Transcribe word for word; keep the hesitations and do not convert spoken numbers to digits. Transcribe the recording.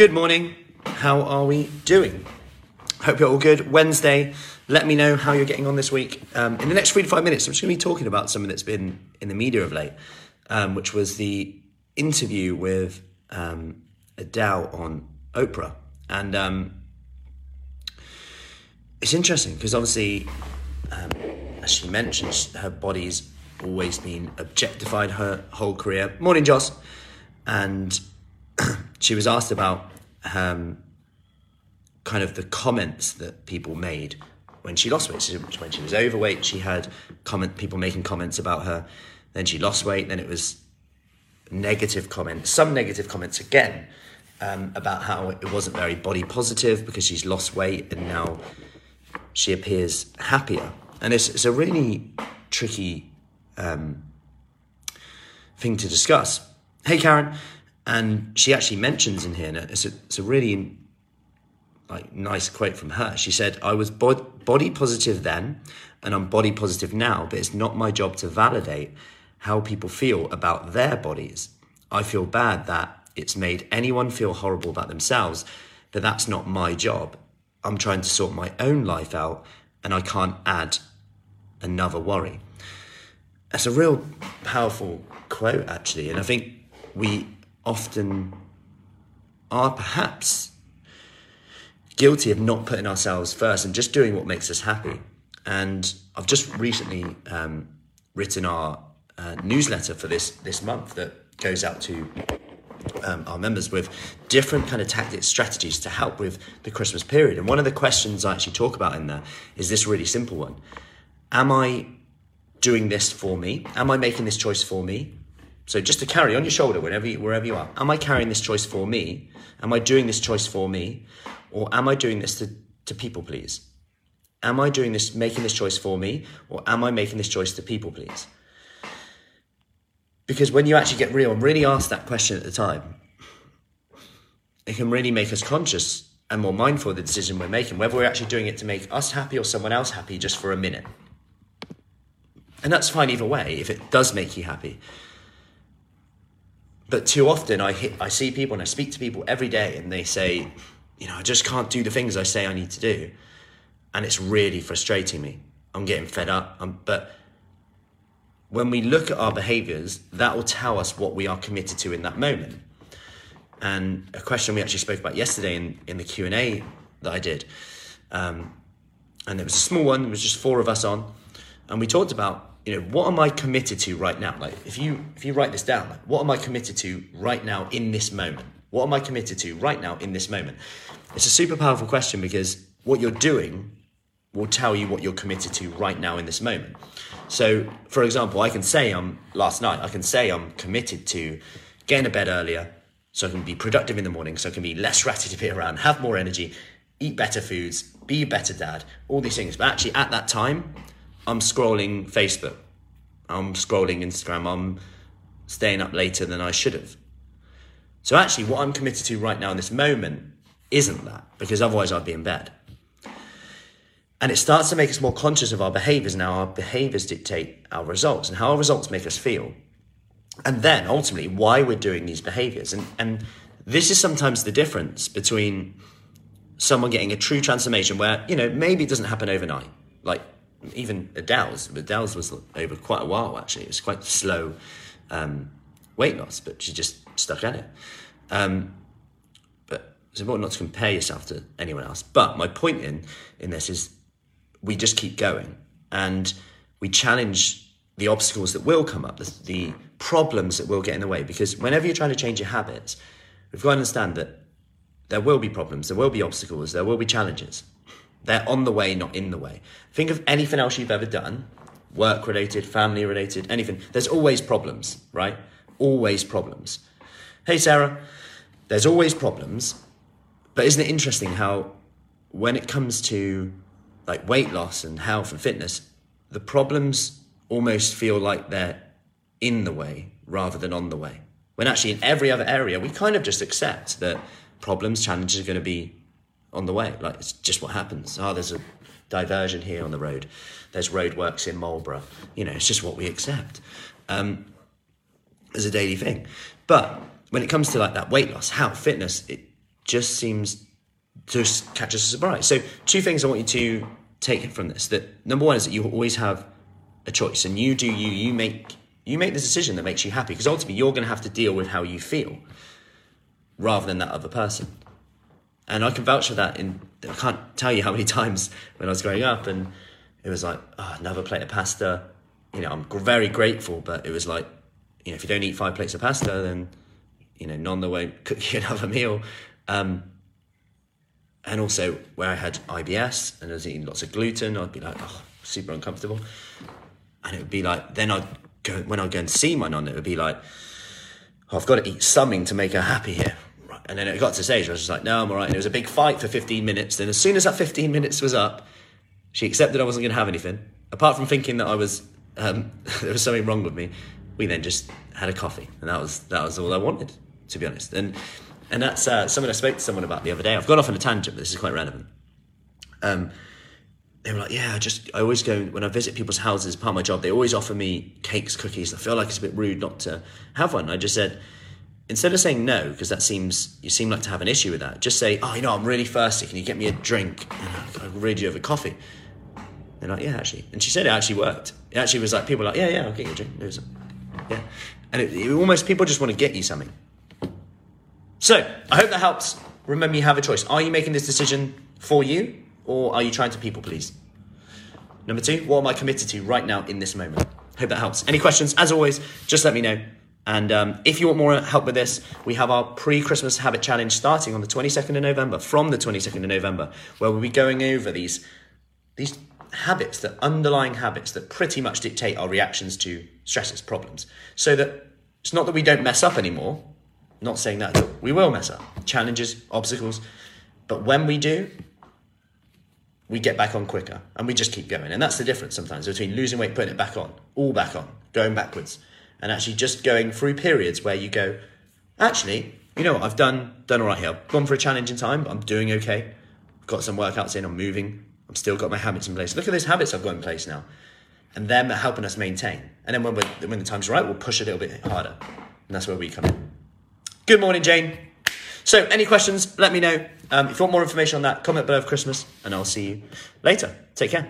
Good morning. How are we doing? Hope you're all good. Wednesday. Let me know how you're getting on this week. Um, in the next three to five minutes, I'm just going to be talking about something that's been in the media of late, um, which was the interview with um, Adele on Oprah. And um, it's interesting because obviously, um, as she mentions, her body's always been objectified her whole career. Morning, Joss. And she was asked about um, kind of the comments that people made when she lost weight. So when she was overweight, she had comment people making comments about her. Then she lost weight. Then it was negative comments, some negative comments again um, about how it wasn't very body positive because she's lost weight and now she appears happier. And it's, it's a really tricky um, thing to discuss. Hey, Karen. And she actually mentions in here, it's a, it's a really like nice quote from her. She said, I was bod- body positive then, and I'm body positive now, but it's not my job to validate how people feel about their bodies. I feel bad that it's made anyone feel horrible about themselves, but that's not my job. I'm trying to sort my own life out, and I can't add another worry. That's a real powerful quote, actually. And I think we often are perhaps guilty of not putting ourselves first and just doing what makes us happy. And I've just recently um, written our uh, newsletter for this this month that goes out to um, our members with different kind of tactics, strategies to help with the Christmas period. And one of the questions I actually talk about in there is this really simple one. Am I doing this for me? Am I making this choice for me? So just to carry on your shoulder whenever you, wherever you are. Am I carrying this choice for me? Am I doing this choice for me? Or am I doing this to, to people please? Am I doing this, making this choice for me? Or am I making this choice to people please? Because when you actually get real and really ask that question at the time, it can really make us conscious and more mindful of the decision we're making, whether we're actually doing it to make us happy or someone else happy just for a minute. And that's fine either way if it does make you happy. But too often I hit, I see people and I speak to people every day and they say, you know, I just can't do the things I say I need to do. And it's really frustrating me. I'm getting fed up. I'm, but when we look at our behaviours, that will tell us what we are committed to in that moment. And a question we actually spoke about yesterday in, in the Q and A that I did, um, and it was a small one, it was just four of us on, and we talked about, you know, what am I committed to right now? Like if you if you write this down, like, what am I committed to right now in this moment? What am I committed to right now in this moment? It's a super powerful question because what you're doing will tell you what you're committed to right now in this moment. So, for example, I can say I'm last night, I can say I'm committed to getting to bed earlier so I can be productive in the morning, so I can be less ratty to be around, have more energy, eat better foods, be a better dad, all these things. But actually at that time, I'm scrolling Facebook, I'm scrolling Instagram, I'm staying up later than I should have. So actually what I'm committed to right now in this moment isn't that, because otherwise I'd be in bed. And it starts to make us more conscious of our behaviours and how our behaviours dictate our results and how our results make us feel. And then ultimately why we're doing these behaviours. And, and this is sometimes the difference between someone getting a true transformation where, you know, maybe it doesn't happen overnight. Like, even Adele's, Adele's was over quite a while actually. It was quite slow um, weight loss, but she just stuck at it. Um, but it's important not to compare yourself to anyone else. But my point in, in this is we just keep going and we challenge the obstacles that will come up, the, the problems that will get in the way. Because whenever you're trying to change your habits, we've got to understand that there will be problems, there will be obstacles, there will be challenges. They're on the way, not in the way. Think of anything else you've ever done, work-related, family-related, anything. There's always problems, right? Always problems. Hey, Sarah, there's always problems. But isn't it interesting how when it comes to like weight loss and health and fitness, the problems almost feel like they're in the way rather than on the way. When actually in every other area, we kind of just accept that problems, challenges are going to be on the way, like it's just what happens. Oh, there's a diversion here on the road. There's roadworks in Marlborough. You know, it's just what we accept um, as a daily thing. But when it comes to like that weight loss, health, fitness, it, just seems to catch us as a surprise. So two things I want you to take from this. That number one is that you always have a choice, and you do you, you make you make the decision that makes you happy, because ultimately you're going to have to deal with how you feel rather than that other person. And I can vouch for that. In I can't tell you how many times when I was growing up and it was like, oh, another plate of pasta. You know, I'm very grateful, but it was like, you know, if you don't eat five plates of pasta, then, you know, Nonna won't cook you another meal. Um, and also where I had I B S and I was eating lots of gluten, I'd be like, oh, super uncomfortable. And it would be like, then I'd go, when I'd go and see my Nonna, it would be like, oh, I've got to eat something to make her happy here. Right. And then it got to the stage where I was just like, no, I'm all right. And it was a big fight for fifteen minutes. Then as soon as that fifteen minutes was up, she accepted I wasn't going to have anything, apart from thinking that I was, um, there was something wrong with me. We then just had a coffee, and that was that was all I wanted, to be honest. And and that's uh, something I spoke to someone about the other day. I've gone off on a tangent, but this is quite relevant. Um, they were like, yeah, I just I always go when I visit people's houses. Part of my job, they always offer me cakes, cookies. I feel like it's a bit rude not to have one. I just said, instead of saying no, because that seems you seem like to have an issue with that, just say, oh, you know, I'm really thirsty. Can you get me a drink? I really do have a coffee. They're like, yeah, actually. And she said it actually worked. It actually was like people were like, yeah, yeah, I'll get you a drink. It was like, yeah, and it, it almost people just want to get you something. So I hope that helps. Remember, you have a choice. Are you making this decision for you, or are you trying to people please? Number two, what am I committed to right now in this moment? Hope that helps. Any questions, as always, just let me know. And um, if you want more help with this, we have our pre-Christmas habit challenge starting on the twenty-second of November, from the twenty-second of November, where we'll be going over these these habits, the underlying habits that pretty much dictate our reactions to stresses, problems. So that it's not that we don't mess up anymore, not saying that at all. We will mess up, challenges, obstacles. But when we do, we get back on quicker and we just keep going. And that's the difference sometimes between losing weight, putting it back on, all back on, going backwards, and actually just going through periods where you go, actually, you know what, I've done, done all right here. I've gone for a challenge in time, but I'm doing okay. I've got some workouts in, I'm moving. I've still got my habits in place. Look at those habits I've got in place now. And them are helping us maintain. And then when, we're, when the time's right, we'll push a little bit harder. And that's where we come in. Good morning, Jane. So any questions, let me know. Um, if you want more information on that, comment below for Christmas. And I'll see you later. Take care.